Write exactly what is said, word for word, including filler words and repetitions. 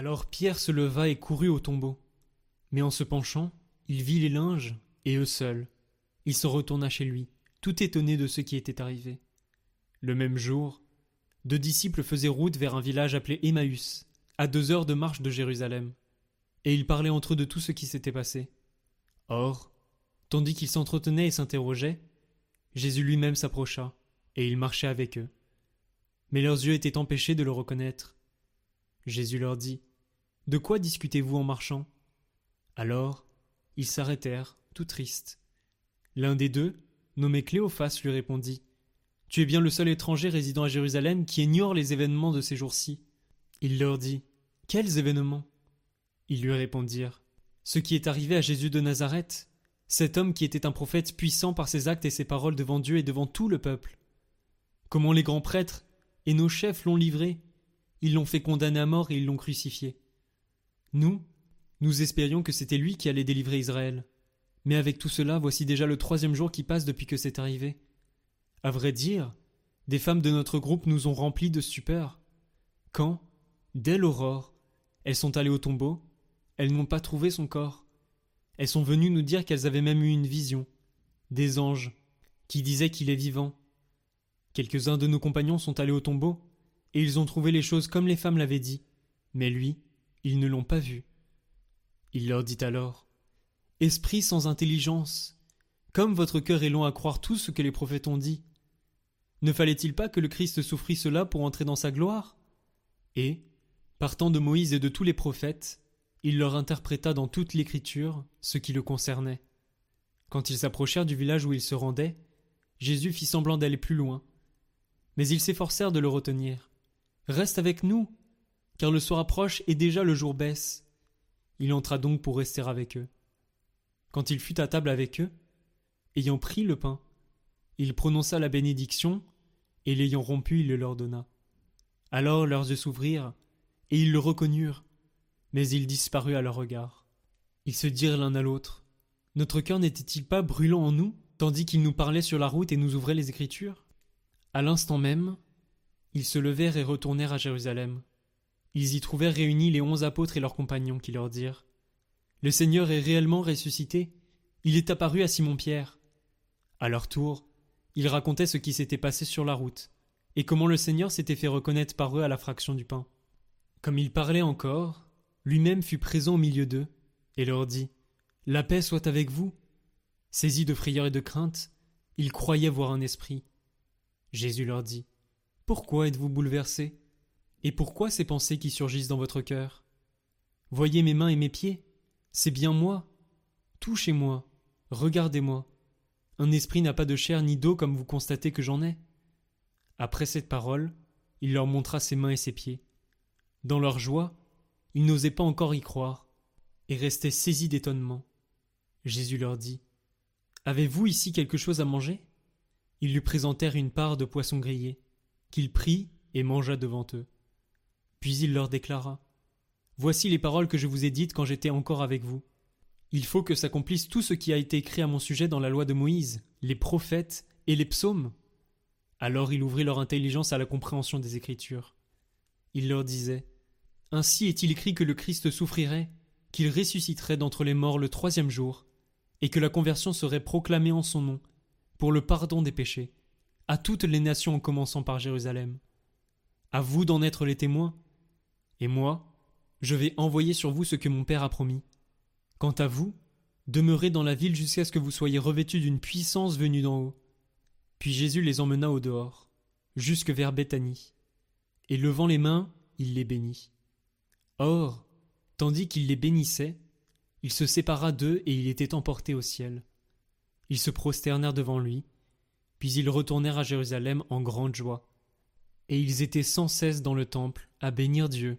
Alors Pierre se leva et courut au tombeau. Mais en se penchant, il vit les linges, et eux seuls. Il se retourna chez lui, tout étonné de ce qui était arrivé. Le même jour, deux disciples faisaient route vers un village appelé Emmaüs, à deux heures de marche de Jérusalem, et ils parlaient entre eux de tout ce qui s'était passé. Or, tandis qu'ils s'entretenaient et s'interrogeaient, Jésus lui-même s'approcha, et il marchait avec eux. Mais leurs yeux étaient empêchés de le reconnaître. Jésus leur dit : « De quoi discutez-vous en marchant ? » Alors, ils s'arrêtèrent, tout tristes. L'un des deux, nommé Cléophas, lui répondit : « Tu es bien le seul étranger résidant à Jérusalem qui ignore les événements de ces jours-ci. » Il leur dit : « Quels événements ? » Ils lui répondirent : « Ce qui est arrivé à Jésus de Nazareth, cet homme qui était un prophète puissant par ses actes et ses paroles devant Dieu et devant tout le peuple. Comment les grands prêtres et nos chefs l'ont livré, ils l'ont fait condamner à mort et ils l'ont crucifié. Nous, nous espérions que c'était lui qui allait délivrer Israël. Mais avec tout cela, voici déjà le troisième jour qui passe depuis que c'est arrivé. À vrai dire, des femmes de notre groupe nous ont remplis de stupeur. Quand, dès l'aurore, elles sont allées au tombeau, elles n'ont pas trouvé son corps. Elles sont venues nous dire qu'elles avaient même eu une vision, des anges, qui disaient qu'il est vivant. Quelques-uns de nos compagnons sont allés au tombeau, et ils ont trouvé les choses comme les femmes l'avaient dit, mais lui, ils ne l'ont pas vu. Il leur dit alors : « Esprit sans intelligence, comme votre cœur est long à croire tout ce que les prophètes ont dit. Ne fallait-il pas que le Christ souffrit cela pour entrer dans sa gloire ? » Et, partant de Moïse et de tous les prophètes, il leur interpréta dans toute l'Écriture ce qui le concernait. Quand ils s'approchèrent du village où ils se rendaient, Jésus fit semblant d'aller plus loin, mais ils s'efforcèrent de le retenir. « Reste avec nous, car le soir approche et déjà le jour baisse. » Il entra donc pour rester avec eux. Quand il fut à table avec eux, ayant pris le pain, il prononça la bénédiction, et l'ayant rompu, il le leur donna. Alors leurs yeux s'ouvrirent, et ils le reconnurent, mais il disparut à leur regard. Ils se dirent l'un à l'autre : « Notre cœur n'était-il pas brûlant en nous, tandis qu'il nous parlait sur la route et nous ouvrait les Écritures ? » À l'instant même, ils se levèrent et retournèrent à Jérusalem. Ils y trouvèrent réunis les onze apôtres et leurs compagnons qui leur dirent : « Le Seigneur est réellement ressuscité, il est apparu à Simon-Pierre. » À leur tour, ils racontaient ce qui s'était passé sur la route, et comment le Seigneur s'était fait reconnaître par eux à la fraction du pain. Comme ils parlaient encore, lui-même fut présent au milieu d'eux, et leur dit : « La paix soit avec vous. » Saisis de frayeur et de crainte, ils croyaient voir un esprit. Jésus leur dit : « Pourquoi êtes-vous bouleversés ? Et pourquoi ces pensées qui surgissent dans votre cœur ? Voyez mes mains et mes pieds, c'est bien moi. Touchez-moi, regardez-moi. Un esprit n'a pas de chair ni d'eau comme vous constatez que j'en ai. » Après cette parole, il leur montra ses mains et ses pieds. Dans leur joie, ils n'osaient pas encore y croire et restaient saisis d'étonnement. Jésus leur dit : « Avez-vous ici quelque chose à manger ? » Ils lui présentèrent une part de poisson grillé, qu'il prit et mangea devant eux. Puis il leur déclara : « Voici les paroles que je vous ai dites quand j'étais encore avec vous. Il faut que s'accomplisse tout ce qui a été écrit à mon sujet dans la loi de Moïse, les prophètes et les psaumes. » Alors il ouvrit leur intelligence à la compréhension des Écritures. Il leur disait : « Ainsi est-il écrit que le Christ souffrirait, qu'il ressusciterait d'entre les morts le troisième jour, et que la conversion serait proclamée en son nom, pour le pardon des péchés, à toutes les nations en commençant par Jérusalem. À vous d'en être les témoins, et moi, je vais envoyer sur vous ce que mon Père a promis. Quant à vous, demeurez dans la ville jusqu'à ce que vous soyez revêtus d'une puissance venue d'en haut. » Puis Jésus les emmena au dehors, jusque vers Béthanie, et levant les mains, il les bénit. Or, tandis qu'il les bénissait, il se sépara d'eux et il était emporté au ciel. Ils se prosternèrent devant lui, puis ils retournèrent à Jérusalem en grande joie. Et ils étaient sans cesse dans le temple à bénir Dieu